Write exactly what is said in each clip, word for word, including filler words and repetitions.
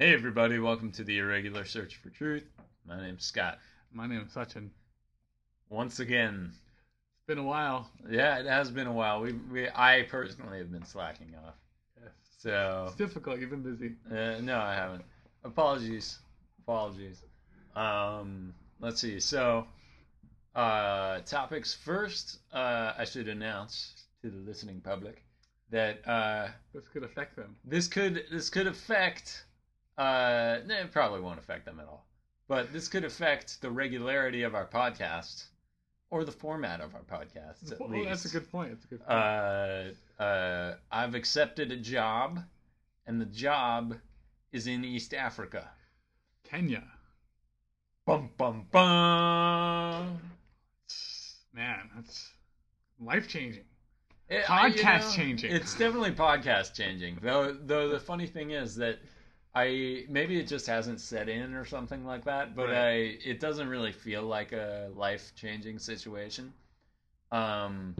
Hey everybody, welcome to the Irregular Search for Truth. My name's Scott. My name's Sachin. Once again. It's been a while. Yeah, it has been a while. We, we I personally have been slacking off. Yes. So it's difficult, you've been busy. Uh, no, I haven't. Apologies. Apologies. Um, let's see. So, uh, topics first. Uh, I should announce to the listening public that uh, this could affect them. This could this could affect Uh, it probably won't affect them at all. But this could affect the regularity of our podcast, or the format of our podcast, at well, least. That's a good point. That's a good point. Uh, uh, I've accepted a job, and the job is in East Africa. Kenya. Bum, bum, bum. Man, that's life-changing. It, podcast-changing. You know, it's definitely podcast-changing. Though, though the funny thing is that I maybe it just hasn't set in or something like that, but right. I it doesn't really feel like a life-changing situation. Um,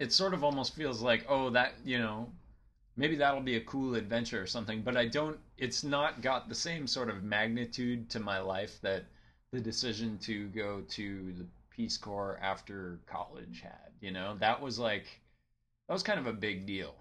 it sort of almost feels like, oh, that, you know, maybe that'll be a cool adventure or something, but I don't, it's not got the same sort of magnitude to my life that the decision to go to the Peace Corps after college had, you know? That was like, that was kind of a big deal.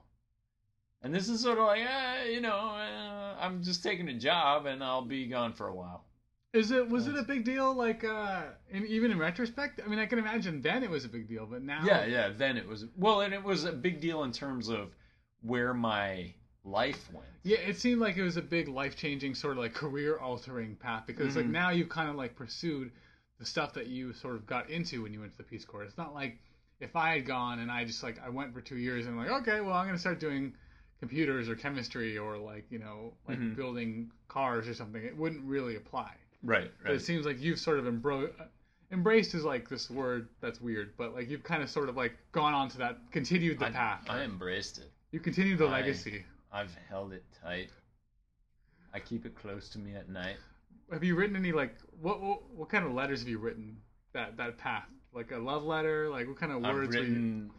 And this is sort of like, eh, you know, eh, I'm just taking a job and I'll be gone for a while. Is it was That's... it a big deal? Like, uh, in, even in retrospect, I mean, I can imagine then it was a big deal, but now. Yeah, yeah, then it was. Well, and it was a big deal in terms of where my life went. Yeah, it seemed like it was a big life-changing sort of like career-altering path, because mm-hmm. like now you've kind of like pursued the stuff that you sort of got into when you went to the Peace Corps. It's not like if I had gone and I just like I went for two years and I'm like, okay, well, I'm going to start doing computers or chemistry or like, you know, like mm-hmm. building cars or something. It wouldn't really apply. Right, right. But it seems like you've sort of embro- embraced is like this word that's weird, but like you've kind of sort of like gone on to that, continued the I, path. I embraced it. You continued the I, legacy. I've held it tight. I keep it close to me at night. Have you written any like, what what, what kind of letters have you written that, that path? Like a love letter? Like what kind of I've words? I've written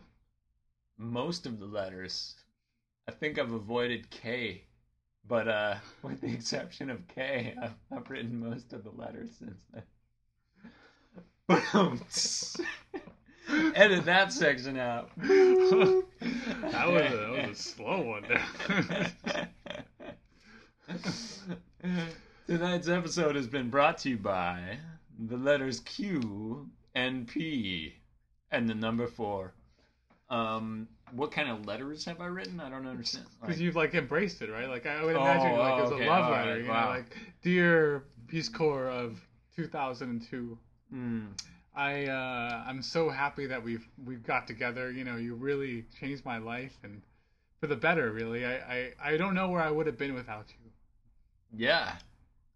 were you... most of the letters. I think I've avoided K, but uh, with the exception of K, I've, I've written most of the letters since then. Edit that section out. That was a, that was a slow one. Tonight's episode has been brought to you by the letters Q and P and the number four. Um, what kind of letters have I written? I don't understand. Because like, you've like embraced it, right? Like I would imagine, oh, like it was okay. a love letter, right, you wow. know, like dear Peace Corps of two thousand two. Mm. I uh, I'm so happy that we've we've got together. You know, you really changed my life and for the better, really. I I, I don't know where I would have been without you. Yeah.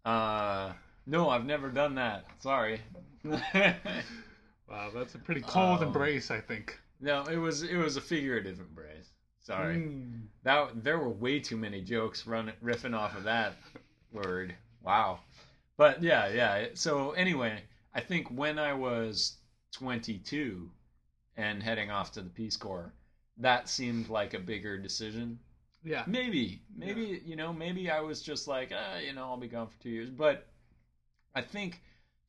Uh, no, I've never done that. Sorry. Wow, that's a pretty cold um, embrace, I think. No, it was it was a figurative embrace. Sorry, mm. that there were way too many jokes run riffing off of that word. Wow, but yeah, yeah. So anyway, I think when I was twenty-two and heading off to the Peace Corps, that seemed like a bigger decision. Yeah, maybe, maybe yeah. you know, maybe I was just like, ah, you know, I'll be gone for two years. But I think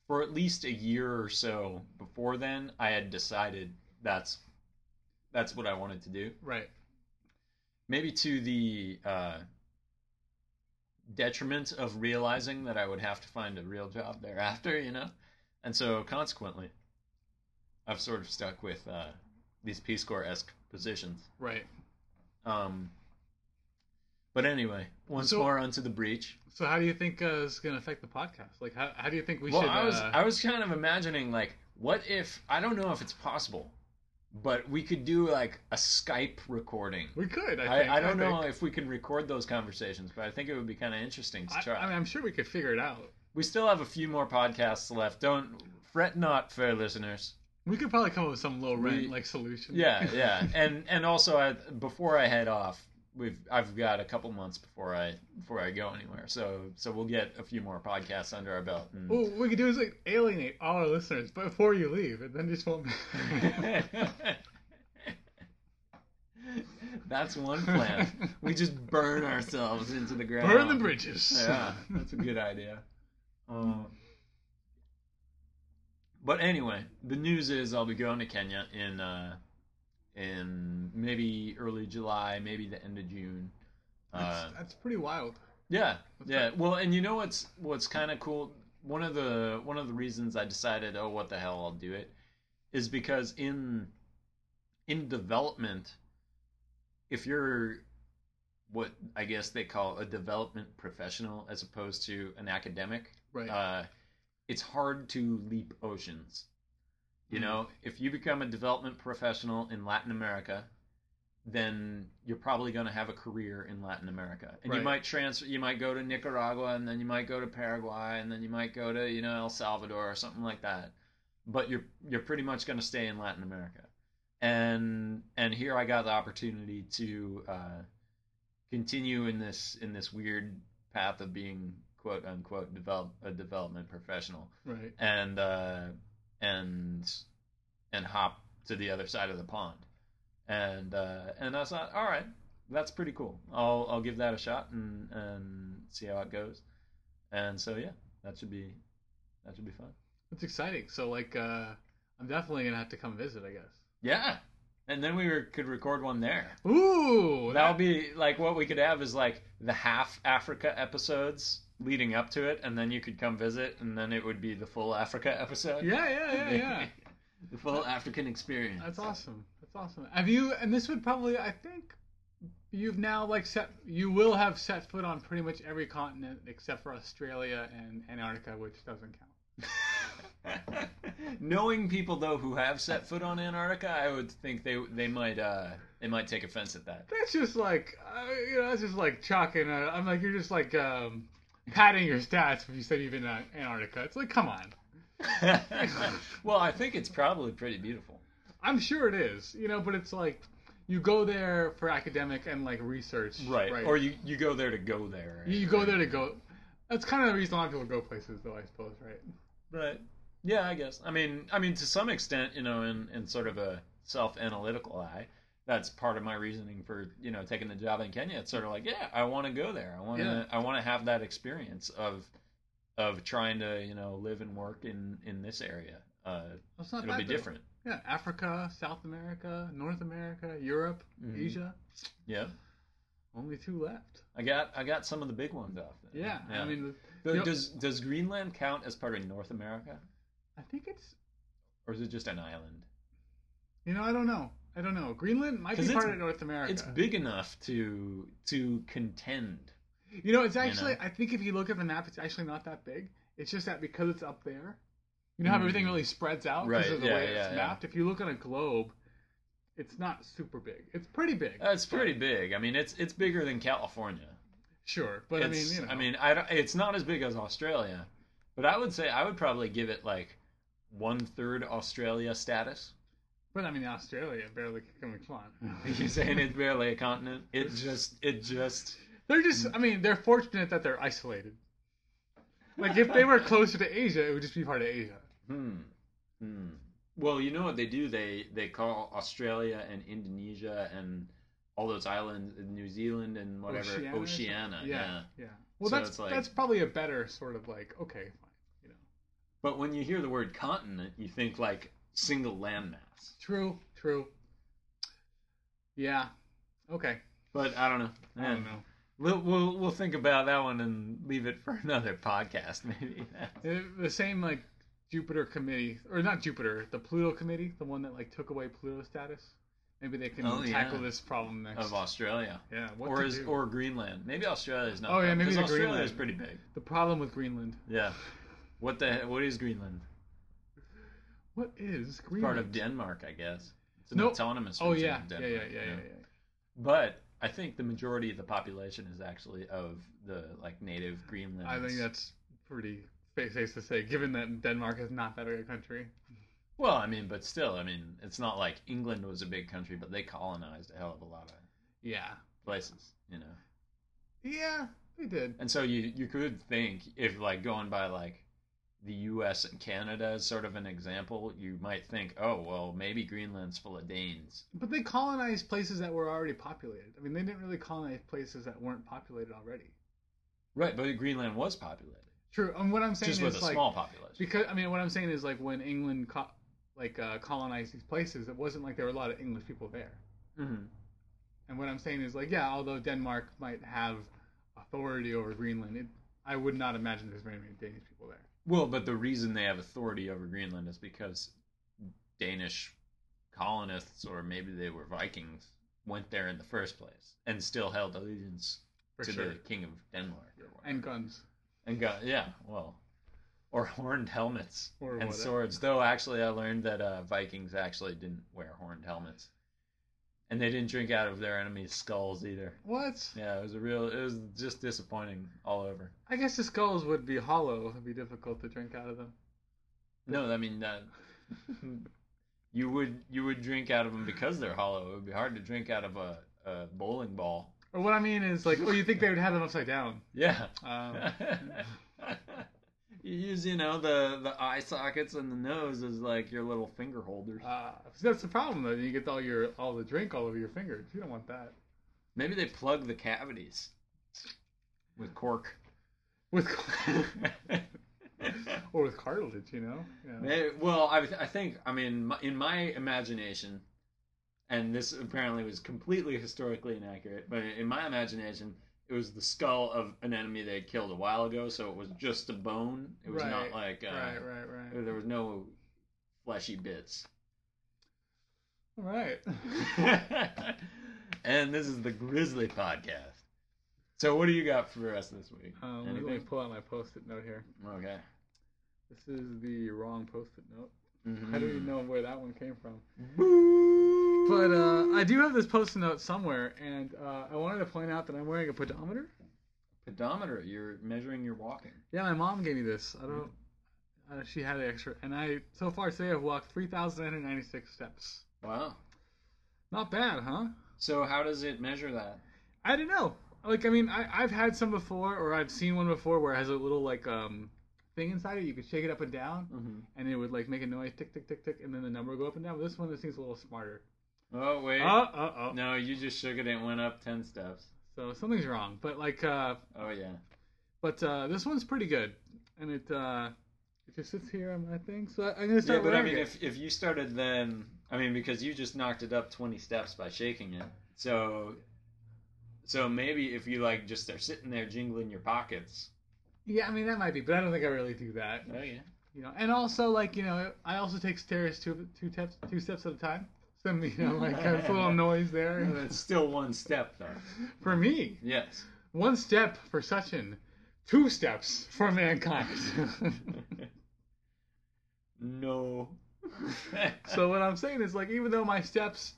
for at least a year or so before then, I had decided that's. That's what I wanted to do. Right. Maybe to the uh, detriment of realizing that I would have to find a real job thereafter, you know? And so, consequently, I've sort of stuck with uh, these Peace Corps-esque positions. Right. Um. But anyway, once so, more onto the breach. So how do you think uh, it's going to affect the podcast? Like, how how do you think we well, should... Well, I was uh... I was kind of imagining, like, what if... I don't know if it's possible... But we could do, like, a Skype recording. We could, I think. I, I don't I know think. if we can record those conversations, but I think it would be kind of interesting to try. I, I mean, I'm sure we could figure it out. We still have a few more podcasts left. Don't fret not, fair listeners. We could probably come up with some low-rent, like, solution. Yeah, yeah. and and also, I, before I head off, we've I've got a couple months before I before I go anywhere. So so we'll get a few more podcasts under our belt. And... Well, what we could do is like alienate all our listeners before you leave, and then just won't. That's one plan. We just burn ourselves into the ground. Burn the bridges. Yeah, that's a good idea. Um, but anyway, the news is I'll be going to Kenya in uh, in maybe early July, maybe the end of June. Uh, that's, that's pretty wild. Yeah, that's yeah. Right. Well, and you know what's what's kind of cool? One of the one of the reasons I decided, oh, what the hell, I'll do it, is because in in development, if you're what I guess they call a development professional as opposed to an academic, right? Uh, it's hard to leap oceans. You mm-hmm. know, if you become a development professional in Latin America, then you're probably going to have a career in Latin America. And right. you might transfer, you might go to Nicaragua, and then you might go to Paraguay, and then you might go to, you know, El Salvador or something like that. But you're you're pretty much going to stay in Latin America. And and here I got the opportunity to uh, continue in this in this weird path of being quote unquote develop a development professional. Right. And uh, and and hop to the other side of the pond. And uh, and I thought, all right, that's pretty cool. I'll I'll give that a shot and, and see how it goes. And so yeah, that should be that should be fun. That's exciting. So like, uh, I'm definitely gonna have to come visit, I guess. Yeah, and then we were, could record one there. Ooh, that would be like what we could have is like the half Africa episodes leading up to it, and then you could come visit, and then it would be the full Africa episode. Yeah, yeah, yeah, yeah. The full African experience. That's awesome. That's awesome. Have you, and this would probably, I think, you've now, like, set, you will have set foot on pretty much every continent except for Australia and Antarctica, which doesn't count. Knowing people, though, who have set foot on Antarctica, I would think they they might, uh, they might take offense at that. That's just like, uh, you know, that's just like chalking, uh, I'm like, you're just like um, padding your stats when you said you've been to Antarctica. It's like, come on. Well, I think it's probably pretty beautiful. I'm sure it is, you know, but it's like you go there for academic and like research, right? right? Or you, you go there to go there. Right? You go there to go. That's kind of the reason a lot of people go places, though, I suppose, right? Right. Yeah, I guess. I mean, I mean, to some extent, you know, in, in sort of a self-analytical eye, that's part of my reasoning for, you know, taking the job in Kenya. It's sort of like, yeah, I want to go there. I want to. Yeah. I want to have that experience of. Of trying to, you know, live and work in, in this area. Uh, it's not it'll bad, be though. Different. Yeah, Africa, South America, North America, Europe, mm-hmm. Asia. Yeah. Only two left. I got I got some of the big ones off then. Yeah, yeah. I mean, the, so, does know, does Greenland count as part of North America? I think it's. Or is it just an island? You know, I don't know. I don't know. Greenland might be part of North America. It's big enough to to contend. You know, it's actually, you know? I think if you look at the map, it's actually not that big. It's just that because it's up there, you know how mm. everything really spreads out because right. of the yeah, way yeah, it's yeah. mapped? If you look on a globe, it's not super big. It's pretty big. Uh, it's pretty big. I mean, it's it's bigger than California. Sure, but it's, I mean, you know. I mean, I don't, it's not as big as Australia, but I would say, I would probably give it like one-third Australia status. But I mean, Australia barely, can come on. You're saying it's barely a continent? It just, it just... They're just, I mean, they're fortunate that they're isolated. Like, if they were closer to Asia, it would just be part of Asia. Hmm. Hmm. Well, you know what they do? They they call Australia and Indonesia and all those islands, New Zealand and whatever, Oceania. Oceania. Yeah. yeah. yeah. Well, so that's like, that's probably a better sort of like, okay, fine. You know. But when you hear the word continent, you think like single landmass. True, true. Yeah. Okay. But I don't know. I don't know. We'll, we'll we'll think about that one and leave it for another podcast, maybe. The same like Jupiter committee, or not Jupiter, the Pluto committee, the one that like took away Pluto status. Maybe they can oh, tackle yeah. this problem next. Of Australia, yeah, what or is do? Or Greenland? Maybe Australia is not. Oh yeah, maybe the Australia Greenland. Is pretty big. The problem with Greenland. Yeah, what the what is Greenland? What is Greenland? It's part of Denmark, I guess. It's an nope. autonomous. Oh yeah. Of Denmark, yeah, yeah, yeah, yeah, yeah, yeah. But. I think the majority of the population is actually of the like native Greenlanders. I think that's pretty safe to say, given that Denmark is not that big a country. Well, I mean, but still, I mean, it's not like England was a big country, but they colonized a hell of a lot of yeah places, you know. Yeah, they did. And so you you could think if like going by like the U S and Canada as sort of an example, you might think, oh, well, maybe Greenland's full of Danes. But they colonized places that were already populated. I mean, they didn't really colonize places that weren't populated already. Right, but Greenland was populated. True. And what I'm saying just is, with a like, small population. Because I mean, what I'm saying is, like, when England co- like uh, colonized these places, it wasn't like there were a lot of English people there. Mm-hmm. And what I'm saying is, like, yeah, although Denmark might have authority over Greenland, it, I would not imagine there's very many Danish people there. Well, but the reason they have authority over Greenland is because Danish colonists, or maybe they were Vikings, went there in the first place and still held allegiance For to sure. the king of Denmark. Or and guns. And gun, yeah, well, or horned helmets or and whatever. Swords. Though, actually, I learned that uh, Vikings actually didn't wear horned helmets. And they didn't drink out of their enemies' skulls either. What? Yeah, it was a real. It was just disappointing all over. I guess the skulls would be hollow. It'd be difficult to drink out of them. No, I mean, uh, you would you would drink out of them because they're hollow. It would be hard to drink out of a, a bowling ball. Or what I mean is, like, oh, you think they would have them upside down? Yeah. Um, you use, you know, the, the eye sockets and the nose as, like, your little finger holders. Uh, that's the problem, though. You get all your all the drink all over your fingers. You don't want that. Maybe they plug the cavities with cork. With cork. Or with cartilage, you know? Yeah. They, well, I, I think, I mean, in my imagination, and this apparently was completely historically inaccurate, but in my imagination, it was the skull of an enemy they had killed a while ago, so it was just a bone. It was right, not like... Uh, right, right, right. There was no fleshy bits. All right. And this is the Grizzly Podcast. So what do you got for us this week? Um, let me pull out my Post-it note here. Okay. This is the wrong Post-it note. Mm-hmm. I don't even know where that one came from. Boo! But uh, I do have this Post-it note somewhere, and uh, I wanted to point out that I'm wearing a pedometer. Pedometer? You're measuring your walking. Yeah, my mom gave me this. I don't. Uh, she had an extra, and I so far today I've walked three thousand nine hundred ninety-six steps. Wow. Not bad, huh? So how does it measure that? I don't know. Like, I mean, I, I've had some before, or I've seen one before where it has a little like um. thing inside it. You could shake it up and down, mm-hmm. and it would like make a noise, tick tick tick tick, and then the number would go up and down. But this one, this thing's a little smarter. Oh wait, oh oh oh! No, you just shook it and went up ten steps. So something's wrong. But like, uh, oh yeah, but uh, this one's pretty good, and it uh, it just sits here on my thing. So I, I'm gonna start. Yeah, but I mean, it. if if you started then, I mean, because you just knocked it up twenty steps by shaking it, so so maybe if you like just are sitting there jingling your pockets. Yeah, I mean, that might be, but I don't think I really do that. Oh, yeah. You know, and also, like, you know, I also take stairs two two steps, two steps at a time. So, you know, like, there's a little noise there. No, that's still one step, though. For me. Yes. One step for Sachin. Two steps for mankind. No. So what I'm saying is, like, even though my steps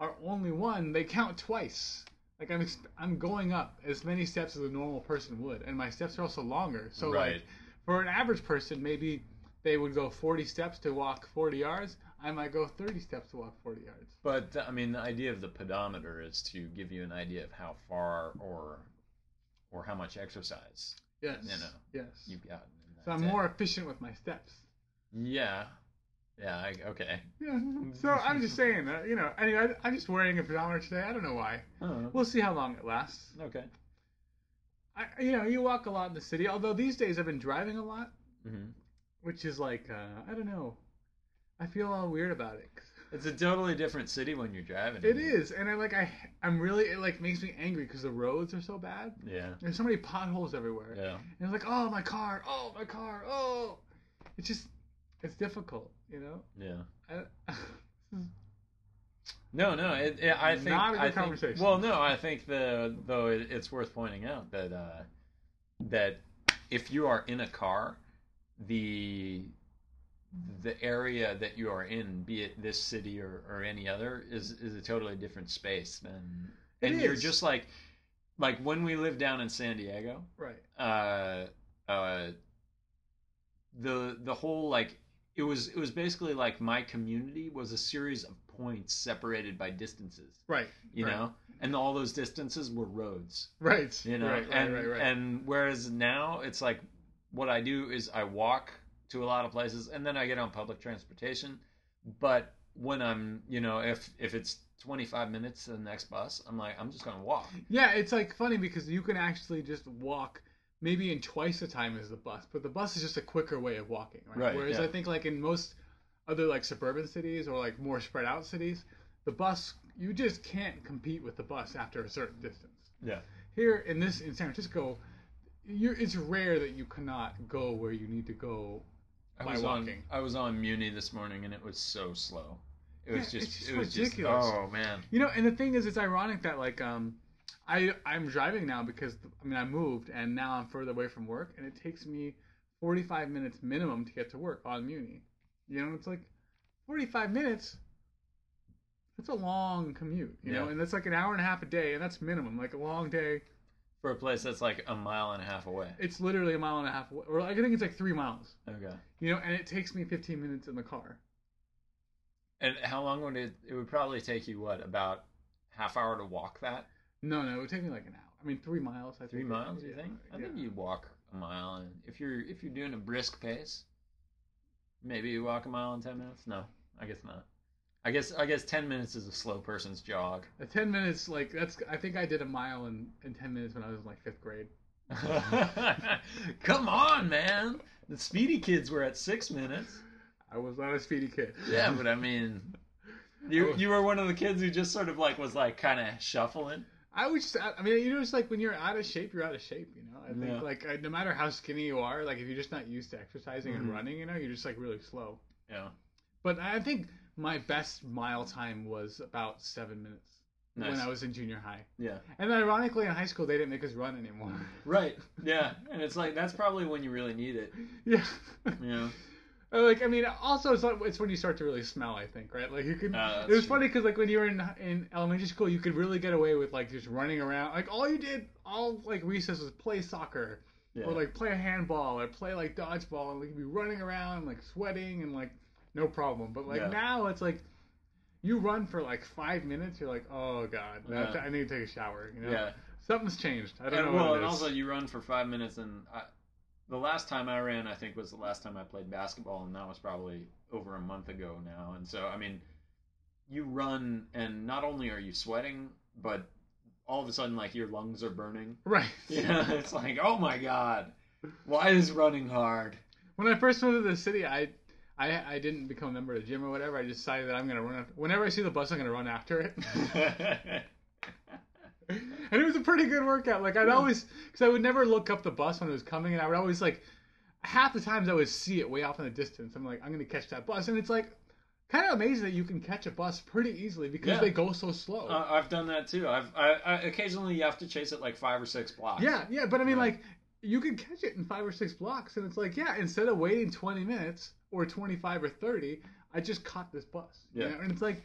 are only one, they count twice. Like, I'm I'm going up as many steps as a normal person would, and my steps are also longer. So, right. Like, for an average person, maybe they would go forty steps to walk forty yards. I might go thirty steps to walk forty yards. But, I mean, the idea of the pedometer is to give you an idea of how far or or how much exercise yes. you know, yes. you've gotten. So I'm more efficient with my steps. Yeah. Yeah, I, okay. Yeah. So I'm just saying, uh, you know, anyway, I, I'm just wearing a pedometer today. I don't know why. Uh-huh. We'll see how long it lasts. Okay. I, you know, you walk a lot in the city, although these days I've been driving a lot, mm-hmm. which is like, uh, I don't know. I feel all weird about it. It's a totally different city when you're driving. It is. And I like, I, I'm really, it like makes me angry because the roads are so bad. Yeah. There's so many potholes everywhere. Yeah. And it's like, oh, my car. Oh, my car. Oh. It's just, it's difficult. You know? Yeah. I, no, no. It, it, I think. Not a good I conversation. Think, well, no, I think the though it, it's worth pointing out that uh, that if you are in a car, the the area that you are in, be it this city or, or any other, is is a totally different space than. And it you're is. Just like like when we lived down in San Diego, right? Uh, uh, the the whole like. It was it was basically like my community was a series of points separated by distances. Right. You right. know? And all those distances were roads. Right. You know? Right, right, and, right, right. And whereas now it's like what I do is I walk to a lot of places, and then I get on public transportation. But when I'm, you know, if if it's twenty-five minutes to the next bus, I'm like, I'm just going to walk. Yeah, it's like funny because you can actually just walk maybe in twice the time as the bus, but the bus is just a quicker way of walking, right? Right, whereas yeah. I think like in most other like suburban cities or like more spread out cities, the bus, you just can't compete with the bus after a certain distance. Yeah. Here in this in San Francisco, you it's rare that you cannot go where you need to go I by was walking. On, I was on Muni this morning and it was so slow. It yeah, was just, it's just it was ridiculous. Just, oh man. You know, and the thing is, it's ironic that like um, I I'm driving now because I mean I moved and now I'm further away from work and it takes me forty-five minutes minimum to get to work on Muni. You know, it's like forty-five minutes. It's a long commute, you yeah. know, and that's like an hour and a half a day, and that's minimum, like a long day. For a place that's like a mile and a half away. It's literally a mile and a half away, or I think it's like three miles. Okay. You know, and it takes me fifteen minutes in the car. And how long would it, it would probably take you, what, about half hour to walk that? No, no, it would take me like an hour. I mean, three miles, I think. Three miles, you think? I think you walk a mile, and if you're, if you're doing a brisk pace, maybe you walk a mile in ten minutes? No, I guess not. I guess I guess ten minutes is a slow person's jog. A ten minutes, like that's. I think I did a mile in, in ten minutes when I was in like fifth grade. Come on, man! The speedy kids were at six minutes. I was not a speedy kid. Yeah, but I mean, you you were one of the kids who just sort of like was like kind of shuffling. I was. Just, I mean, you know, it's like when you're out of shape, you're out of shape. You know, I think yeah. like no matter how skinny you are, like if you're just not used to exercising mm-hmm. and running, you know, you're just like really slow. Yeah. But I think. My best mile time was about seven minutes nice. when I was in junior high. Yeah. And ironically, in high school, they didn't make us run anymore. Right. Yeah. And it's like, that's probably when you really need it. Yeah. Yeah. Like, I mean, also, it's, not, it's when you start to really smell, I think, right? Like, you could, uh, it was true. funny because, like, when you were in, in elementary school, you could really get away with, like, just running around. Like, all you did, all, like, recess was play soccer yeah. or, like, play handball or play, like, dodgeball. And, like, you'd be running around, like, sweating and, like, no problem. But, like, yeah. now it's like you run for, like, five minutes. You're like, oh, God, yeah. I need to take a shower. You know? Yeah. Something's changed. I don't and, know well, what it and is. Also, you run for five minutes. And I, the last time I ran, I think, was the last time I played basketball. And that was probably over a month ago now. And so, I mean, you run, and not only are you sweating, but all of a sudden, like, your lungs are burning. Right. Yeah. It's like, oh, my God. Why is running hard? When I first moved to the city, I... I, I didn't become a member of the gym or whatever. I decided that I'm going to run after, whenever I see the bus, I'm going to run after it. And it was a pretty good workout. Like, I'd yeah. always, because I would never look up the bus when it was coming. And I would always, like, half the times I would see it way off in the distance. I'm like, I'm going to catch that bus. And it's, like, kind of amazing that you can catch a bus pretty easily because yeah. they go so slow. Uh, I've done that, too. I've I, I, occasionally, you have to chase it, like, five or six blocks. Yeah, yeah. But, I mean, right. like, you can catch it in five or six blocks. And it's like, yeah, instead of waiting twenty minutes... or twenty-five or thirty, I just caught this bus. Yeah. You know? And it's like,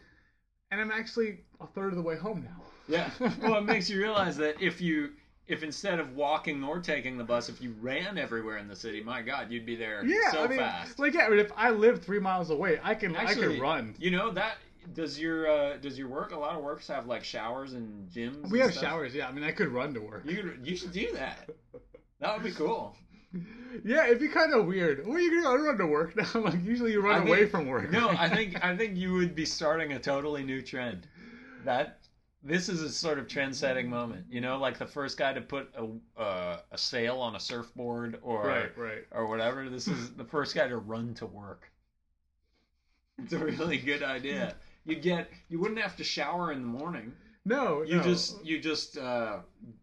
and I'm actually a third of the way home now. Yeah. Well, it makes you realize that if you, if instead of walking or taking the bus, if you ran everywhere in the city, my God, you'd be there yeah, so I mean, fast. Like, yeah, I mean, if I lived three miles away, I can, actually, I can run. You know, that, does your, uh, does your work, a lot of works have like showers and gyms? We and have stuff? Showers. Yeah. I mean, I could run to work. You, you should do that. That would be cool. Yeah, it'd be kind of weird. Well, you gonna run to work now. Like usually you run I away think, from work. No, I think I think you would be starting a totally new trend. That this is a sort of trend-setting moment. You know, like the first guy to put a uh, a sail on a surfboard or right, right. or whatever. This is the first guy to run to work. It's a really good idea. You get you wouldn't have to shower in the morning. No, you no. just you just uh,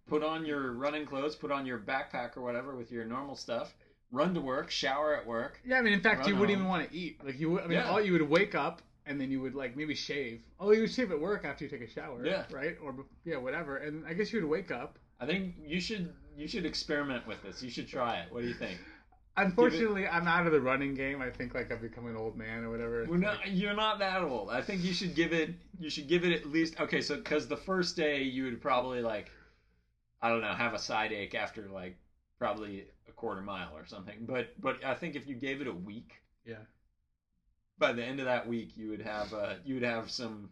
put on your running clothes, put on your backpack or whatever with your normal stuff, run to work, shower at work. Yeah, I mean, in fact, you home. wouldn't even want to eat. Like you, I mean, yeah. all you would wake up and then you would like maybe shave. Oh, you would shave at work after you take a shower, yeah. right? Or yeah, whatever. And I guess you would wake up. I think you should you should experiment with this. You should try it. What do you think? Unfortunately, it, I'm out of the running game. I think like I've become an old man or whatever. We're not, like, you're not that old. I think you should give it. You should give it at least. Okay, so because the first day you would probably like, I don't know, have a side ache after like probably a quarter mile or something. But but I think if you gave it a week, yeah. By the end of that week, you would have uh, you would have some,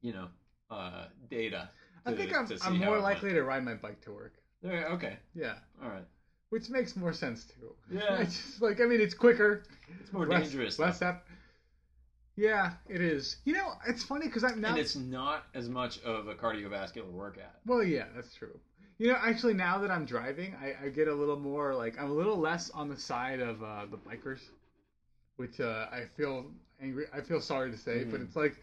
you know, uh, data. To, I think I'm, I'm more likely went. to ride my bike to work. Okay. Yeah. All right. Which makes more sense too. Yeah. It's just like, I mean, it's quicker. It's more less, dangerous. Less up. Yeah, it is. You know, it's funny because I'm now. And it's not as much of a cardiovascular workout. Well, yeah, that's true. You know, actually, now that I'm driving, I, I get a little more like I'm a little less on the side of uh, the bikers, which uh, I feel angry. I feel sorry to say, mm. but it's like,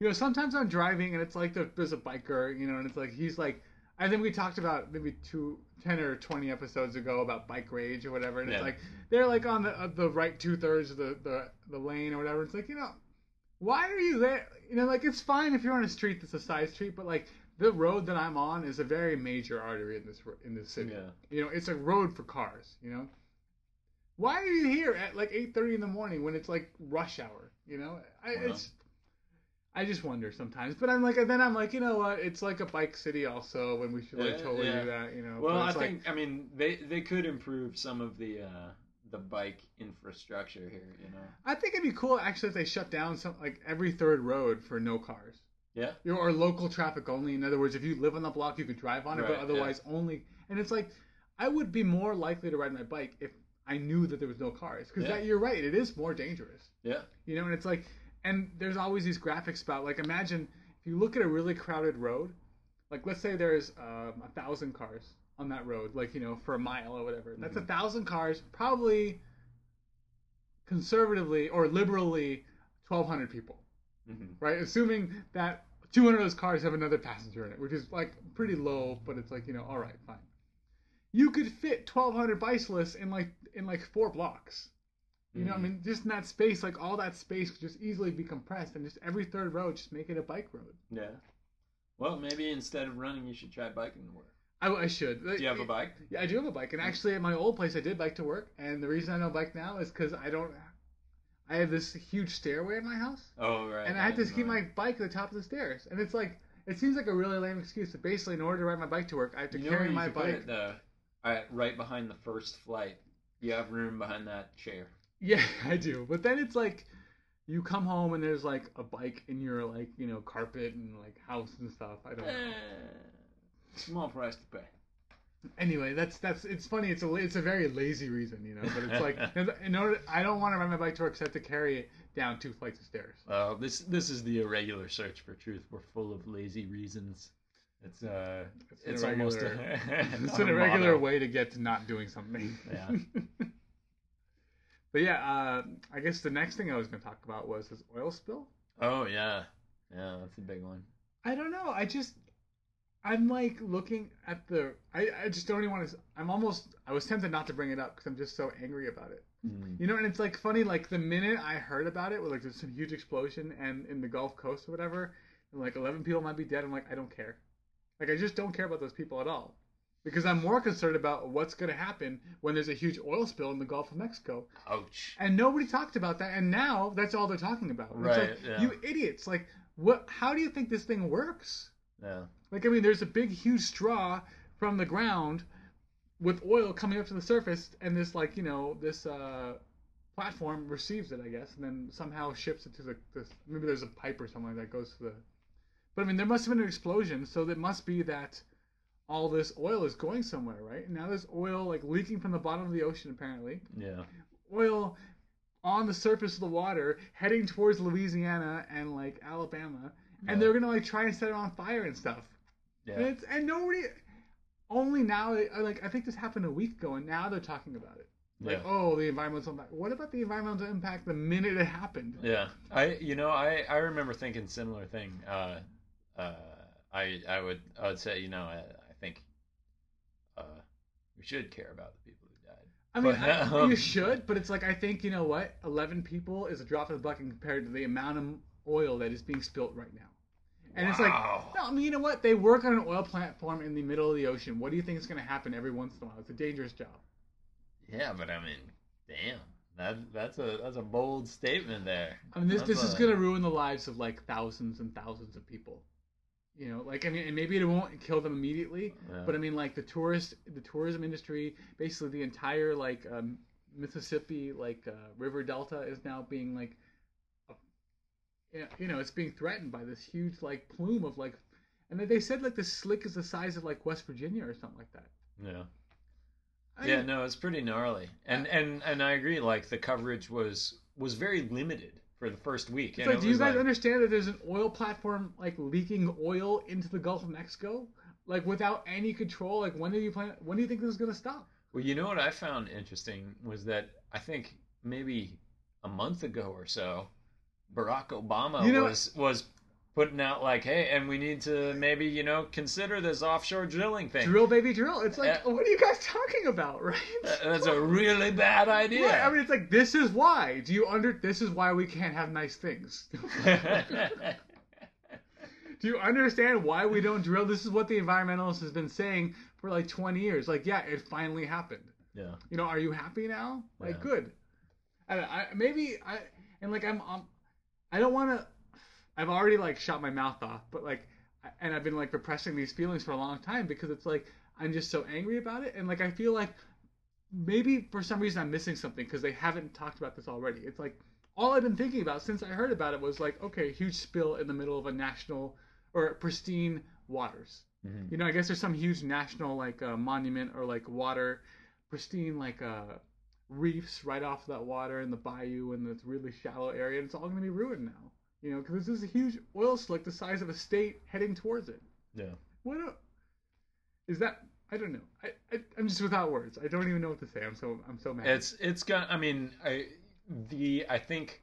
you know, sometimes I'm driving and it's like the, there's a biker, you know, and it's like he's like. I think we talked about maybe two, ten or twenty episodes ago about bike rage or whatever, and yeah. it's like they're like on the uh, the right two thirds of the, the, the lane or whatever. It's like, you know, why are you there? You know, like it's fine if you're on a street that's a side street, but like the road that I'm on is a very major artery in this in this city. Yeah. You know, it's a road for cars. You know, why are you here at like eight thirty in the morning when it's like rush hour? You know, I, uh-huh. it's. I just wonder sometimes, but I'm like, and then I'm like, you know what? It's like a bike city, also, when we should like yeah, totally yeah. do that, you know. Well, I like... think, I mean, they, they could improve some of the uh, the bike infrastructure here, you know. I think it'd be cool actually if they shut down some like every third road for no cars. Yeah. You know, or local traffic only. In other words, if you live on the block, you could drive on it, right, but otherwise yeah. only. And it's like, I would be more likely to ride my bike if I knew that there was no cars, because yeah. you're right, it is more dangerous. Yeah. You know, and it's like. And there's always these graphics about, like, imagine if you look at a really crowded road, like, let's say there's um, a thousand cars on that road, like, you know, for a mile or whatever. That's a mm-hmm. thousand cars, probably conservatively or liberally twelve hundred people, mm-hmm. right? Assuming that two hundred of those cars have another passenger in it, which is, like, pretty low, but it's like, you know, all right, fine. You could fit twelve hundred bicyclists in, like, in, like, four blocks. You know, I mean, just in that space, like all that space could just easily be compressed, and just every third road, just make it a bike road. Yeah. Well, maybe instead of running, you should try biking to work. I, I should. Do you have a bike? Yeah, I do have a bike, and actually, at my old place, I did bike to work, and the reason I don't bike now is because I don't. I have this huge stairway at my house. Oh right. And I have to keep my bike at the top of the stairs, and it's like it seems like a really lame excuse, but basically, in order to ride my bike to work, I have to carry my bike. You know where you put it, though? Right behind the first flight. You have room behind that chair. Yeah, I do. But then it's like you come home and there's like a bike in your like, you know, carpet and like house and stuff. I don't know. Uh, small price to pay. Anyway, that's that's it's funny. It's a it's a very lazy reason, you know. But it's like in order, I don't want to ride my bike to work, except to carry it down two flights of stairs. Well, this this is the irregular search for truth. We're full of lazy reasons. It's uh, it's, it's almost a, it's an irregular motto. Way to get to not doing something. Yeah. But yeah, uh, I guess the next thing I was going to talk about was this oil spill. Oh, yeah. Yeah, that's a big one. I don't know. I just, I'm like looking at the, I, I just don't even want to, I'm almost, I was tempted not to bring it up because I'm just so angry about it. Mm-hmm. You know, and it's like funny, like the minute I heard about it, like there's some huge explosion and in the Gulf Coast or whatever, and like eleven people might be dead. I'm like, I don't care. Like, I just don't care about those people at all. Because I'm more concerned about what's going to happen when there's a huge oil spill in the Gulf of Mexico. Ouch. And nobody talked about that. And now that's all they're talking about. Right. It's like, yeah. You idiots. Like, what? How do you think this thing works? Yeah. Like, I mean, there's a big, huge straw from the ground with oil coming up to the surface. And this, like, you know, this uh, platform receives it, I guess. And then somehow ships it to the, this, maybe there's a pipe or something that goes to the. But, I mean, there must have been an explosion. So it must be that. All this oil is going somewhere, right? And now there's oil like leaking from the bottom of the ocean, apparently. Yeah. Oil on the surface of the water, heading towards Louisiana and like Alabama, yeah. and they're gonna like try and set it on fire and stuff. Yeah. And, it's, and nobody. Only now, like I think this happened a week ago, and now they're talking about it. Like, yeah. oh, the environmental impact. What about the environmental impact the minute it happened? Yeah, I you know I I remember thinking similar thing. Uh, uh, I I would I would say you know. I, think uh, we should care about the people who died. I mean, but, um, I, you should, but it's like, I think, you know what? eleven people is a drop in the bucket compared to the amount of oil that is being spilt right now. And wow. It's like, no, I mean, you know what? They work on an oil platform in the middle of the ocean. What do you think is going to happen every once in a while? It's a dangerous job. Yeah, but I mean, damn. That, that's a that's a bold statement there. I mean, this, this a... is going to ruin the lives of, like, thousands and thousands of people. You know, like, I mean, and maybe it won't kill them immediately, yeah. but I mean, like, the tourist, the tourism industry, basically the entire, like, um, Mississippi, like, uh, river delta is now being, like, a, you know, it's being threatened by this huge, like, plume of, like, and they said, like, the slick is the size of, like, West Virginia or something like that. Yeah. Yeah, no, it's pretty gnarly. And and and I agree, like the coverage was was very limited for the first week. It's like, it do you guys like... understand that there's an oil platform like leaking oil into the Gulf of Mexico? Like without any control, like when do you plan when do you think this is gonna stop? Well, you know what I found interesting was that I think maybe a month ago or so, Barack Obama you know, was was putting out like, hey, and we need to maybe, you know, consider this offshore drilling thing. Drill, baby, drill. It's like, uh, what are you guys talking about, right? That's a really bad idea. Right. I mean, it's like, this is why. Do you under? This is why we can't have nice things. Do you understand why we don't drill? This is what the environmentalist has been saying for like twenty years. Like, yeah, it finally happened. Yeah. You know, are you happy now? Like, yeah. Good. I don't know, I, maybe I and like I'm, I'm I don't want to. I've already, like, shot my mouth off, but, like, and I've been, like, repressing these feelings for a long time because it's, like, I'm just so angry about it. And, like, I feel like maybe for some reason I'm missing something because they haven't talked about this already. It's, like, all I've been thinking about since I heard about it was, like, okay, huge spill in the middle of a national or pristine waters. Mm-hmm. You know, I guess there's some huge national, like, uh, monument or, like, water, pristine, like, uh, reefs right off that water in the bayou in this really shallow area. And it's all going to be ruined now. You know, because this is a huge oil slick the size of a state heading towards it. Yeah. What a, is that? I don't know. I, I I'm just without words. I don't even know what to say. I'm so I'm so mad. It's it's got. I mean, I the I think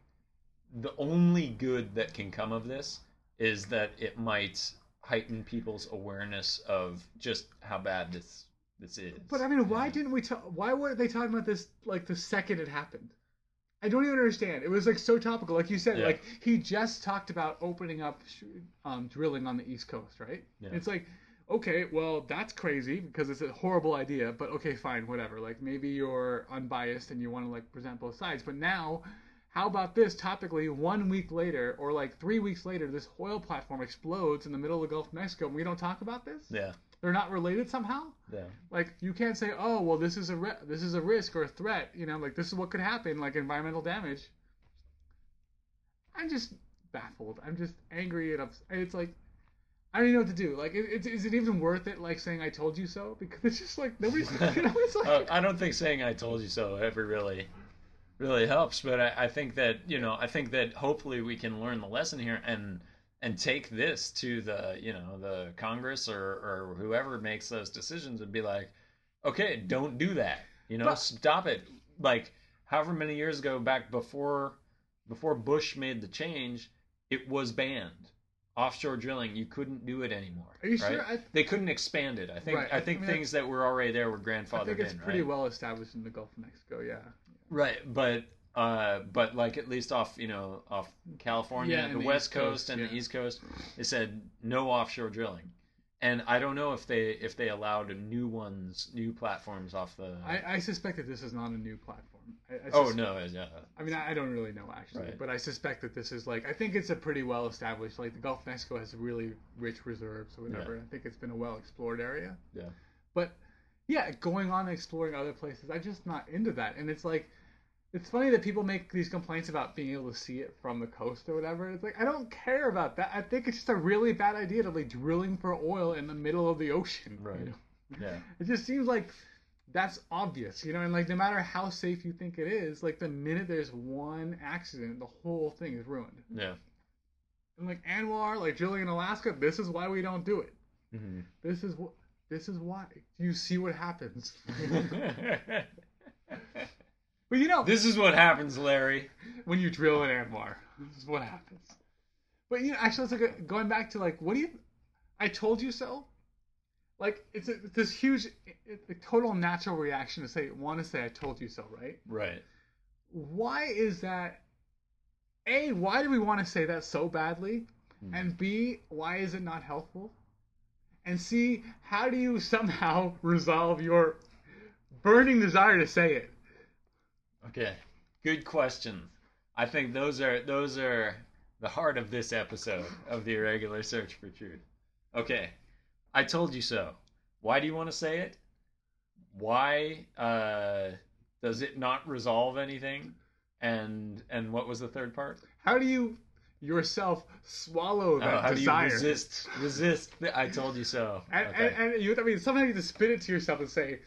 the only good that can come of this is that it might heighten people's awareness of just how bad this this is. But I mean, why yeah. didn't we talk? Why weren't they talking about this like the second it happened? I don't even understand. It was like so topical, like you said. Yeah. Like he just talked about opening up um, drilling on the East Coast, right? Yeah. It's like, okay, well, that's crazy because it's a horrible idea. But okay, fine, whatever. Like maybe you're unbiased and you want to like present both sides. But now, how about this? Topically, one week later, or like three weeks later, this oil platform explodes in the middle of the Gulf of Mexico, and we don't talk about this. Yeah. They're not related somehow. Yeah. Like you can't say, oh, well, this is a re- this is a risk or a threat. You know, like this is what could happen, like environmental damage. I'm just baffled. I'm just angry and ups- it's like I don't even know what to do. Like, it, it, is it even worth it? Like saying I told you so because it's just like nobody's. You know, it's like uh, I don't think saying I told you so ever really, really helps. But I, I think that you know, I think that hopefully we can learn the lesson here and. And take this to the, you know, the Congress or, or whoever makes those decisions and be like, okay, don't do that. You know, but, stop it. Like, however many years ago, back before before Bush made the change, it was banned. Offshore drilling, you couldn't do it anymore. Are you right? sure? I, they couldn't expand it. I think right. I think I mean, things that were already there were grandfathered in. I think it's in, pretty right? well established in the Gulf of Mexico, yeah. Right, but... Uh, but like at least off, you know, off California, yeah, the, the West Coast, Coast and yeah. the East Coast, they said no offshore drilling. And I don't know if they if they allowed new ones, new platforms off the. I, I suspect that this is not a new platform. I, I suspect... Oh no, yeah. I mean, I don't really know actually, right. but I suspect that this is like I think it's a pretty well established. Like the Gulf of Mexico has really rich reserves or whatever. Yeah. I think it's been a well explored area. Yeah. But yeah, going on and exploring other places, I'm just not into that. And it's like. It's funny that people make these complaints about being able to see it from the coast or whatever. It's like, I don't care about that. I think it's just a really bad idea to be drilling for oil in the middle of the ocean. Right. You know? Yeah. It just seems like that's obvious, you know, and like no matter how safe you think it is, like the minute there's one accident, the whole thing is ruined. Yeah. And like A N W R, like drilling in Alaska, this is why we don't do it. Mm-hmm. This is wh- This is why. You see what happens. But you know, this is what happens, Larry, when you drill an A N W R. This is what happens. But you know, actually, it's like a, going back to like, what do you? I told you so. Like, it's, a, it's this huge, it's a total natural reaction to say, want to say, I told you so, right? Right. Why is that? A, why do we want to say that so badly? Mm. And B, why is it not helpful? And C, how do you somehow resolve your burning desire to say it? Okay, good questions. I think those are those are the heart of this episode of the Irregular Search for Truth. Okay, I told you so. Why do you want to say it? Why uh, does it not resolve anything? And and what was the third part? How do you yourself swallow that oh, how desire? How do you resist? Resist. The, I told you so. And, okay. and, and you I mean, sometimes you have to spit it to yourself and say.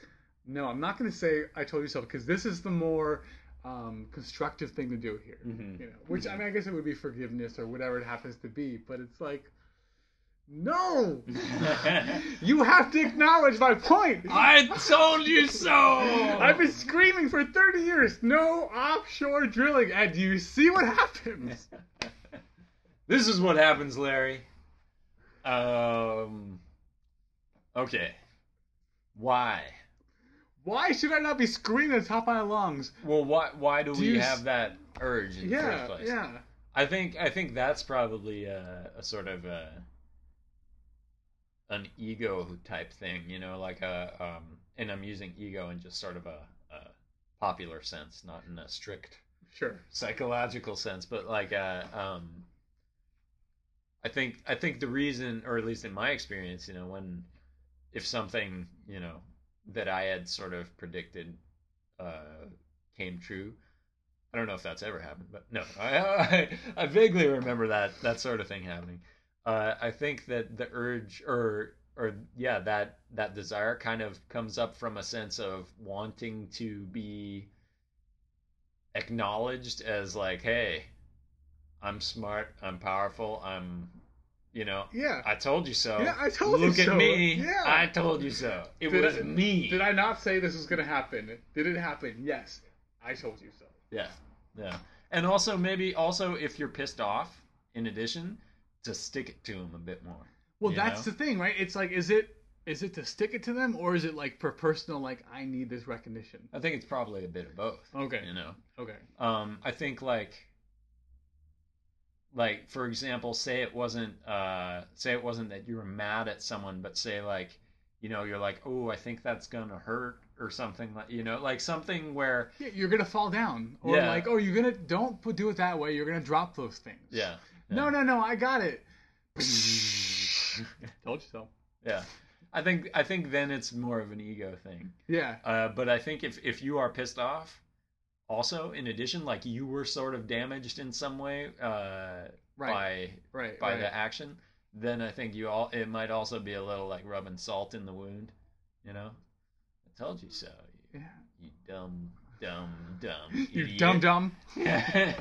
no, I'm not going to say I told you so, because this is the more um, constructive thing to do here. Mm-hmm. You know, which mm-hmm. I mean, I guess it would be forgiveness or whatever it happens to be, but it's like, no, you have to acknowledge my point. I told you so. I've been screaming for thirty years. No offshore drilling, and you see what happens. This is what happens, Larry. Um. Okay. Why? Why should I not be screaming at the top of my lungs? Well, why? Why do, do we have s- that urge in yeah, the first place? Yeah. I think. I think that's probably a, a sort of a. an ego type thing, you know, like a, um, and I'm using ego in just sort of a, a popular sense, not in a strict sure psychological sense, but like, uh, um, I think, I think the reason, or at least in my experience, you know, when, if something, you know, that I had sort of predicted, uh, came true, I don't know if that's ever happened, but no, I, I, I vaguely remember that, that sort of thing happening. Uh, I think that the urge or, or yeah, that, that desire kind of comes up from a sense of wanting to be acknowledged as like, hey, I'm smart, I'm powerful, I'm, you know, yeah. I told you so. Yeah, I told Look you so. Look at me. Yeah. I told you so. It did was I, me. Did I not say this was going to happen? Did it happen? Yes. I told you so. Yeah. Yeah. And also maybe also if you're pissed off in addition, to stick it to them a bit more. Well, that's know? the thing, right? It's like, is it is it to stick it to them, or is it like for personal, like, I need this recognition? I think it's probably a bit of both. Okay. You know? Okay. Um, I think, like, like for example, say it wasn't, uh, say it wasn't that you were mad at someone, but say, like, you know, you're like, oh, I think that's going to hurt or something, like, you know, like something where... Yeah, you're going to fall down. Or yeah. like, oh, you're going to, don't do it that way. You're going to drop those things. Yeah. Yeah. No, no, no! I got it. Told you so. Yeah, I think I think then it's more of an ego thing. Yeah. Uh, but I think if, if you are pissed off, also in addition, like you were sort of damaged in some way, uh, right. by right, by right. the action, then I think you all it might also be a little like rubbing salt in the wound. You know, I told you so. You, yeah. You dumb, dumb, dumb. You dumb, dumb. Yeah.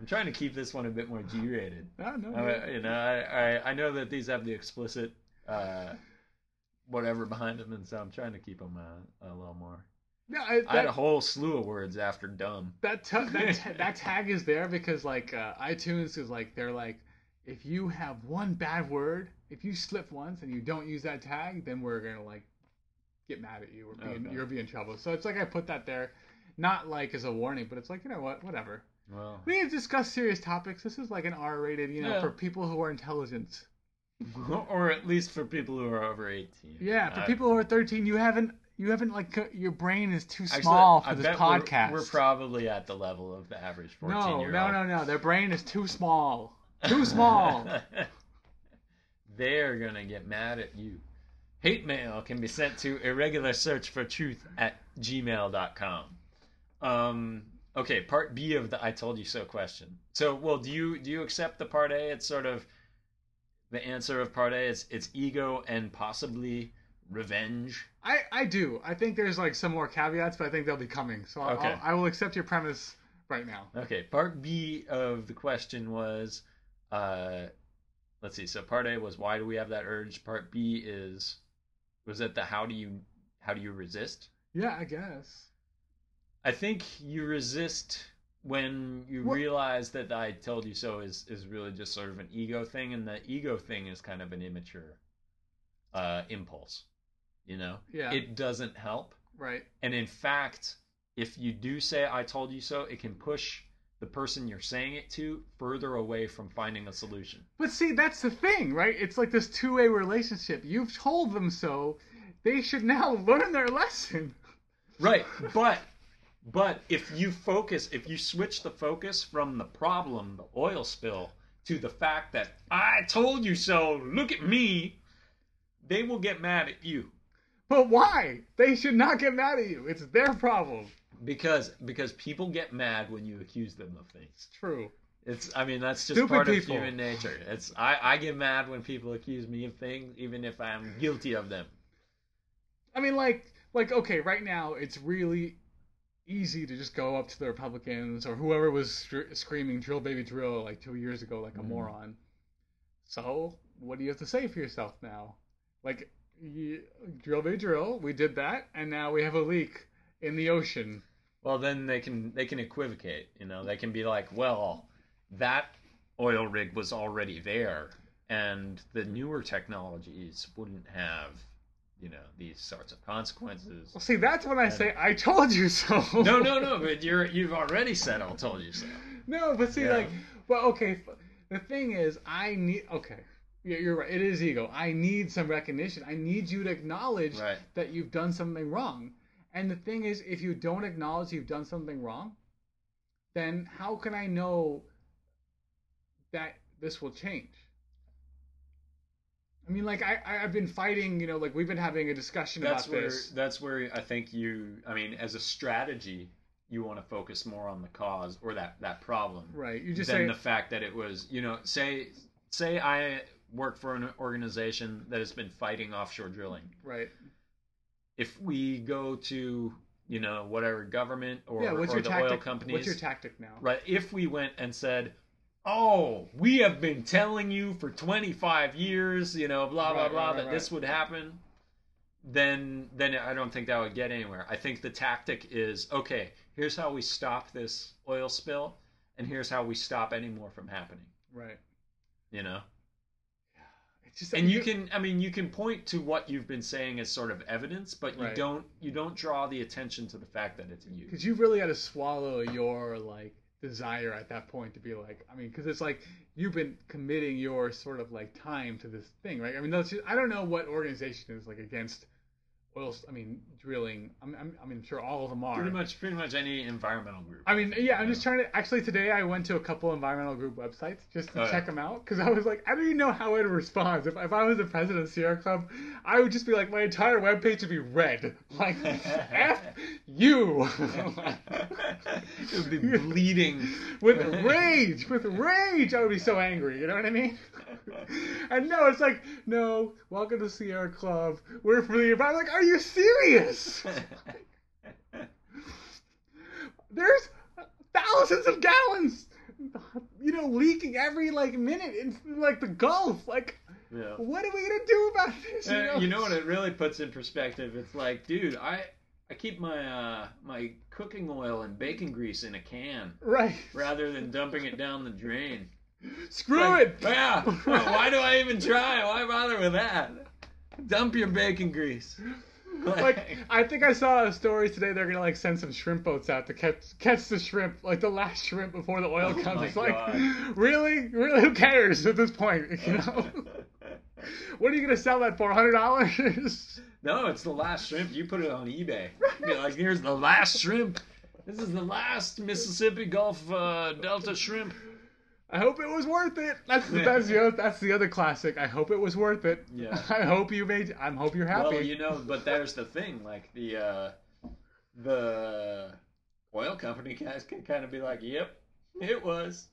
I'm trying to keep this one a bit more G-rated. I know. I, you know, I, I I know that these have the explicit uh, whatever behind them, and so I'm trying to keep them uh, a little more. No, I, that, I had a whole slew of words after dumb. That t- that, t- that tag is there because like uh, iTunes is like they're like if you have one bad word, if you slip once and you don't use that tag, then we're gonna like get mad at you or be okay. in, you'll be in trouble. So it's like I put that there, not like as a warning, but it's like you know what, whatever. Well, we need to discuss serious topics. This is like an R-rated, you know, yeah. for people who are intelligent. Or at least for people who are over eighteen. Yeah, for I, people who are thirteen, you haven't, you haven't like, your brain is too small actually, for I this podcast. We're, we're probably at the level of the average fourteen-year-old. No, no, no, no. Their brain is too small. Too small. They're going to get mad at you. Hate mail can be sent to irregular search for truth at gmail dot com. Um... Okay, part B of the I told you so question. So, well, do you do you accept the part A? It's sort of the answer of part A. It's it's ego and possibly revenge. I, I do. I think there's like some more caveats, but I think they'll be coming. So I'll, okay. I'll, I will accept your premise right now. Okay, part B of the question was, uh, let's see. So part A was why do we have that urge? Part B is was that the how do you how do you resist? Yeah, I guess. I think you resist when you what? realize that the I told you so is, is really just sort of an ego thing, and the ego thing is kind of an immature uh, impulse, you know? Yeah. It doesn't help. Right. And in fact, if you do say I told you so, it can push the person you're saying it to further away from finding a solution. But see, that's the thing, right? It's like this two-way relationship. You've told them so. They should now learn their lesson. Right, but... But if you focus, if you switch the focus from the problem, the oil spill, to the fact that I told you so, look at me, they will get mad at you. But why? They should not get mad at you. It's their problem. Because because people get mad when you accuse them of things. True. It's I mean that's just Stupid part people. of human nature. It's I, I get mad when people accuse me of things, even if I'm guilty of them. I mean like like, okay, right now it's really easy to just go up to the Republicans or whoever was str- screaming drill baby drill like two years ago like a mm. moron. So what do you have to say for yourself now? Like, you, drill baby drill, we did that, and now we have a leak in the ocean. Well, then they can they can equivocate, you know. They can be like, well, that oil rig was already there, and the newer technologies wouldn't have, you know, these sorts of consequences. Well, see, that's when I and, say, I told you so. No, no, no, but you're, you've already said, I told you so. No, but see, yeah. like, well, okay, the thing is, I need, okay, yeah, you're right, it is ego. I need some recognition. I need you to acknowledge right. that you've done something wrong. And the thing is, if you don't acknowledge you've done something wrong, then how can I know that this will change? I mean, like, I, I've been fighting, you know, like, we've been having a discussion that's about where, this. That's where I think you, I mean, as a strategy, you want to focus more on the cause or that, that problem. Right. You just than say, the fact that it was, you know, say say I work for an organization that has been fighting offshore drilling. Right. If we go to, you know, whatever, government or, yeah, what's or your the tactic, oil companies. What's your tactic now? Right. If we went and said, oh, we have been telling you for twenty-five years, you know, blah, blah, right, blah, right, that right. this would happen, then then I don't think that would get anywhere. I think the tactic is, okay, here's how we stop this oil spill, and here's how we stop any more from happening. Right. You know? It's just, and I mean, you can, I mean, you can point to what you've been saying as sort of evidence, but right. you don't you don't draw the attention to the fact that it's you. Because you really got to swallow your, like, desire at that point to be like, I mean, because it's like you've been committing your sort of like time to this thing, right? I mean, that's just, I don't know what organization is like against oil. I mean, drilling. I'm, I'm, I mean, sure, all of them are. Pretty much, pretty much any environmental group. I mean, yeah, I'm know. just trying to. Actually, today I went to a couple environmental group websites just to oh, check yeah. them out because I was like, I don't even know how I'd respond if if I was the president of Sierra Club. I would just be like, my entire webpage would be red, like F you. It would be bleeding with rage, with rage. I would be so angry. You know what I mean? And no, it's like, no, welcome to Sierra Club. We're for the environment. Like, are you serious? There's thousands of gallons, you know, leaking every like minute in like the Gulf. Like, yeah. what are we gonna do about this? You, uh, know? You know what it really puts in perspective? It's like, dude, I. I keep my uh, my cooking oil and bacon grease in a can, right? Rather than dumping it down the drain. Screw like, it! Yeah. Right. Well, why do I even try? Why bother with that? Dump your bacon grease. Like, like I think I saw a story today. They're gonna like send some shrimp boats out to catch catch the shrimp, like the last shrimp before the oil oh comes. It's like, really, really, who cares at this point? You know. What are you gonna sell that for? a hundred dollars? No, it's the last shrimp. You put it on eBay. You're like, here's the last shrimp. This is the last Mississippi Gulf uh, Delta shrimp. I hope it was worth it. That's the that's the other, that's the other classic. I hope it was worth it. Yeah. I hope you made. I hope you're happy. Well, you know, but there's the thing. Like the uh, the oil company guys can kind of be like, yep, it was.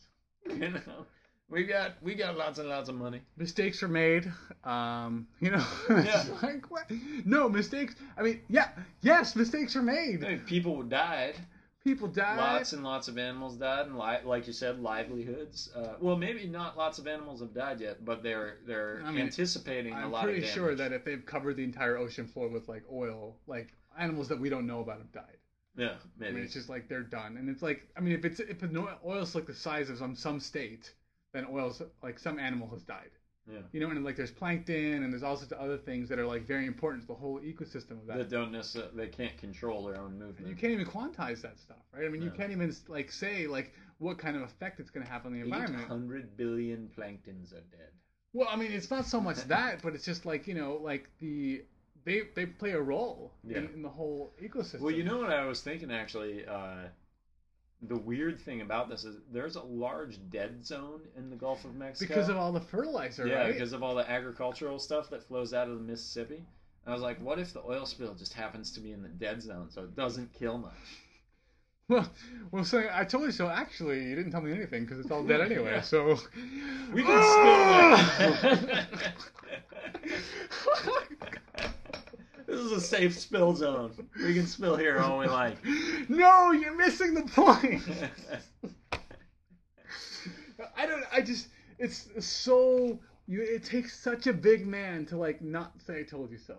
You know. We got we got lots and lots of money. Mistakes were made, um, you know. Yeah. Like, what? No mistakes. I mean, yeah, yes, mistakes were made. I mean, people died. People died. Lots and lots of animals died, and li- like you said, livelihoods. Uh, well, maybe not lots of animals have died yet, but they're they're I mean, anticipating I'm a lot of damage. I'm pretty sure that if they've covered the entire ocean floor with like oil, like animals that we don't know about have died. Yeah, maybe. I mean, it's just like they're done, and it's like I mean, if it's if an oil's like the size of some some state. Then oil's like some animal has died. Yeah. You know, and like there's plankton and there's all sorts of other things that are like very important to the whole ecosystem of that. That don't necessarily, they can't control their own movement. And you can't even quantize that stuff, right? I mean, yeah. you can't even like say like what kind of effect it's going to have on the environment. eight hundred billion planktons are dead. Well, I mean, it's not so much that, but it's just like, you know, like the, they, they play a role yeah. in, in the whole ecosystem. Well, you know what I was thinking actually, uh, the weird thing about this is there's a large dead zone in the Gulf of Mexico. Because of all the fertilizer, yeah, right? Yeah, because of all the agricultural stuff that flows out of the Mississippi. And I was like, what if the oil spill just happens to be in the dead zone so it doesn't kill much? Well, well, so I told you so. Actually, you didn't tell me anything because it's all dead anyway, yeah. so... We can oh! spill it. This is a safe spill zone. We can spill here all we like. No, you're missing the point. I don't. I just. It's so. You. It takes such a big man to like not say "I told you so."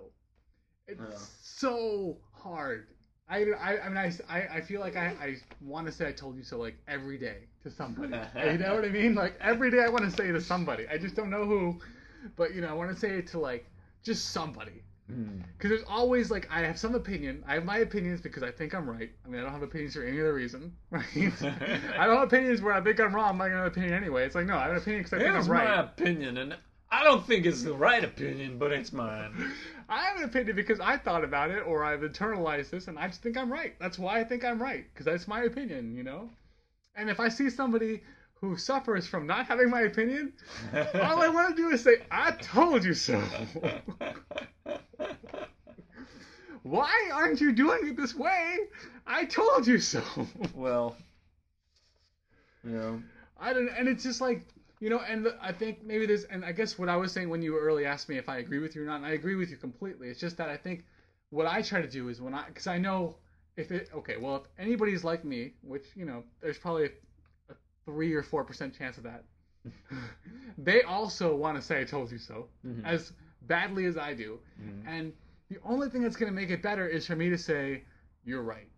It's uh. so hard. I, I, I mean, I, I feel like I, I want to say I told you so, like, every day to somebody. You know what I mean? Like, every day I want to say to somebody. I just don't know who, but, you know, I want to say it to, like, just somebody. Because there's always, like, I have some opinion. I have my opinions because I think I'm right. I mean, I don't have opinions for any other reason, right? I don't have opinions where I think I'm wrong. I'm not going to have an opinion anyway. It's like, no, I have an opinion because I think Here's I'm right. Here's my opinion, and I don't think it's the right opinion, but it's mine. I have an opinion because I thought about it or I've internalized this and I just think I'm right. That's why I think I'm right, because that's my opinion, you know? And if I see somebody who suffers from not having my opinion, all I want to do is say, I told you so. Why aren't you doing it this way? I told you so. Well, you know. I don't, and it's just like, you know, and the, I think maybe there's, and I guess what I was saying when you early asked me if I agree with you or not, and I agree with you completely. It's just that I think what I try to do is when I, because I know if it, okay, well, if anybody's like me, which, you know, there's probably a three or four percent chance of that, they also want to say, I told you so, mm-hmm. as badly as I do. Mm-hmm. And the only thing that's going to make it better is for me to say, you're right.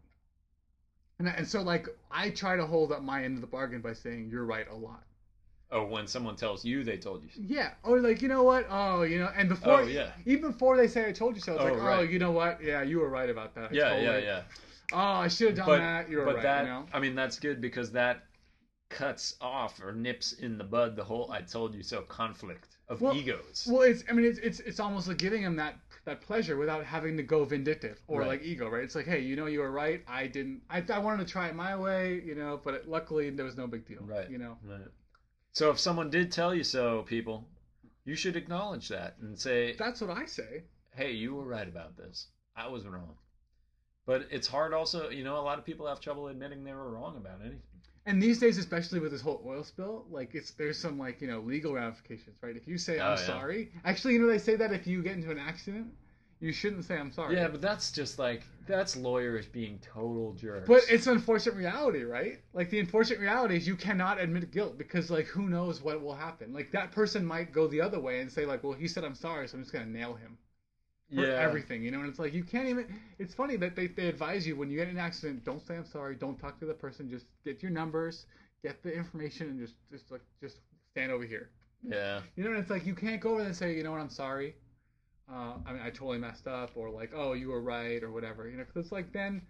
And, and so, like, I try to hold up my end of the bargain by saying, you're right a lot. Oh, when someone tells you they told you so. Yeah. Or like, you know what? Oh, you know, and before, oh, yeah. even before they say I told you so, it's oh, like, right. oh, you know what? Yeah, you were right about that. I yeah, yeah, it. yeah. Oh, I should have done but, that. You were but right. That, you know? I mean, that's good because that cuts off or nips in the bud the whole I told you so conflict of well, egos. Well, it's, I mean, it's it's it's almost like giving them that, that pleasure without having to go vindictive or right. like ego, right? It's like, hey, you know, you were right. I didn't, I, I wanted to try it my way, you know, but it, luckily there was no big deal. Right. You know? Right. So if someone did tell you so, people, you should acknowledge that and say... That's what I say. Hey, you were right about this. I was wrong. But it's hard also, you know, a lot of people have trouble admitting they were wrong about anything. And these days, especially with this whole oil spill, like, it's there's some, like, you know, legal ramifications, right? If you say, I'm oh, yeah. sorry... Actually, you know, they say that if you get into an accident... You shouldn't say I'm sorry. Yeah, but that's just like, that's lawyers being total jerks. But it's an unfortunate reality, right? Like, the unfortunate reality is you cannot admit guilt because, like, who knows what will happen. Like, that person might go the other way and say, like, well, he said I'm sorry, so I'm just going to nail him. For yeah. everything, you know? And it's like, you can't even, it's funny that they, they advise you when you get in an accident, don't say I'm sorry, don't talk to the person, just get your numbers, get the information, and just, just like, just stand over here. Yeah. You know, and it's like, you can't go over there and say, you know what, I'm sorry. Uh, I mean, I totally messed up, or like, oh, you were right, or whatever, you know, because it's like then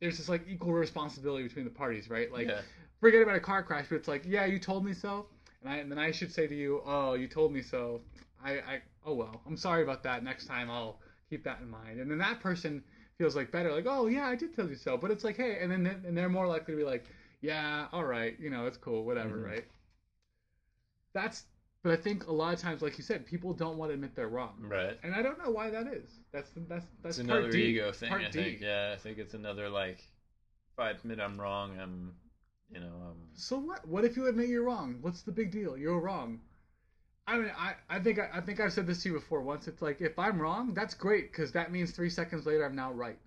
there's this like equal responsibility between the parties, right? Like, yeah. forget about a car crash, but it's like, yeah, you told me so, and I and then I should say to you, oh, you told me so, I, I oh well, I'm sorry about that. Next time I'll keep that in mind, and then that person feels like better, like, oh yeah, I did tell you so, but it's like, hey, and then and they're more likely to be like, yeah, all right, you know, it's cool, whatever, mm-hmm. right? That's. But I think a lot of times, like you said, people don't want to admit they're wrong. Right. And I don't know why that is. That's that's that's it's part another D, ego thing. Part I D. think. Yeah, I think it's another like, if I admit I'm wrong, I'm, you know. I'm... So what? What if you admit you're wrong? What's the big deal? You're wrong. I mean, I, I think I, I think I've said this to you before. Once it's like, if I'm wrong, that's great because that means three seconds later I'm now right.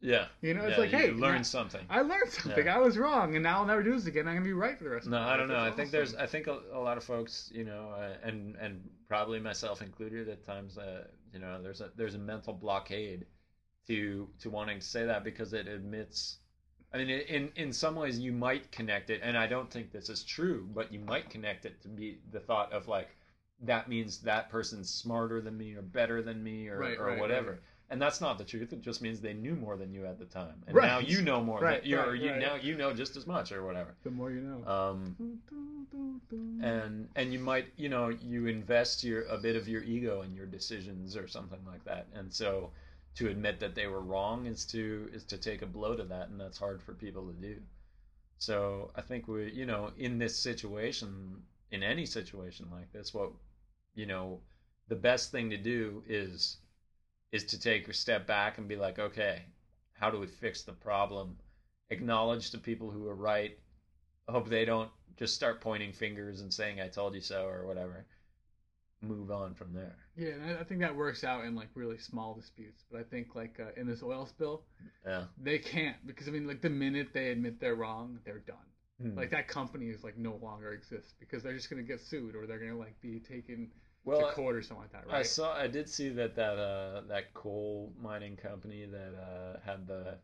Yeah. You know, it's yeah, like, hey, you learned something. I learned something. Yeah. I was wrong, and now I'll never do this again. I'm gonna be right for the rest. No, of my life. I don't know. That's I think awesome. there's, I think a, a lot of folks, you know, uh, and and probably myself included, at times, uh, you know, there's a there's a mental blockade to to wanting to say that because it admits. I mean, in in some ways, you might connect it, and I don't think this is true, but you might connect it to be the thought of like, that means that person's smarter than me or better than me or right, or right, whatever. Right. And that's not the truth. It just means they knew more than you at the time, and right. now you know more. Right, than, right, or you right. now you know just as much, or whatever. The more you know. Um, and and you might, you know, you invest your a bit of your ego in your decisions or something like that. And so, to admit that they were wrong is to is to take a blow to that, and that's hard for people to do. So I think we, you know, in this situation, in any situation like this, what, you know, the best thing to do is. is to take a step back and be like, okay, how do we fix the problem? Acknowledge the people who are right. Hope they don't just start pointing fingers and saying, I told you so, or whatever. Move on from there. Yeah, and I think that works out in like really small disputes. But I think like uh, in this oil spill, yeah, they can't, because I mean like the minute they admit they're wrong, they're done. Mm. Like that company is like no longer exists, because they're just gonna get sued, or they're gonna like be taken well, to court or something like that. Right? I saw, I did see that that uh, that coal mining company that uh, had the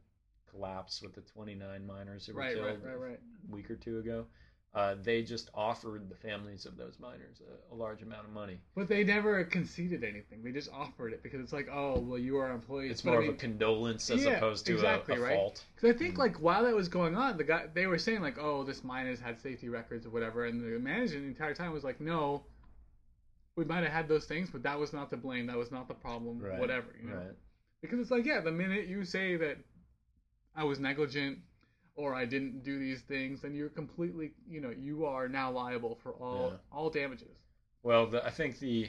collapse with the twenty-nine miners who were right, killed right, right, right. a week or two ago. Uh, they just offered the families of those miners a, a large amount of money. But they never conceded anything. They just offered it because it's like, oh, well, you are employees. It's but more I mean, of a condolence as yeah, opposed to exactly, a, a right? fault. Because I think, like, while that was going on, the guy they were saying, like, oh, this miner's had safety records or whatever, and the manager the entire time was like, no, we might have had those things, but that was not the blame. That was not the problem, right. whatever. You know? Right. Because it's like, yeah, the minute you say that I was negligent, or I didn't do these things, and you're completely, you know, you are now liable for all yeah. all damages. Well, the, I think the,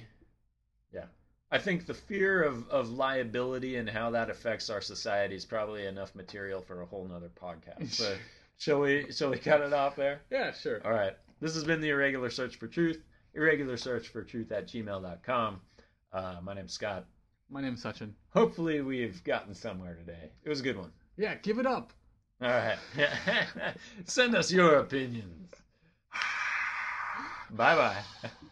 yeah, I think the fear of, of liability and how that affects our society is probably enough material for a whole nother podcast. But shall we, shall we cut it off there? Yeah, sure. All right. This has been the Irregular Search for Truth, irregular search for truth at gmail dot com. Uh, my name's Scott. My name's Sachin. Hopefully we've gotten somewhere today. It was a good one. Yeah, give it up. All right. Send us your opinions. Bye-bye.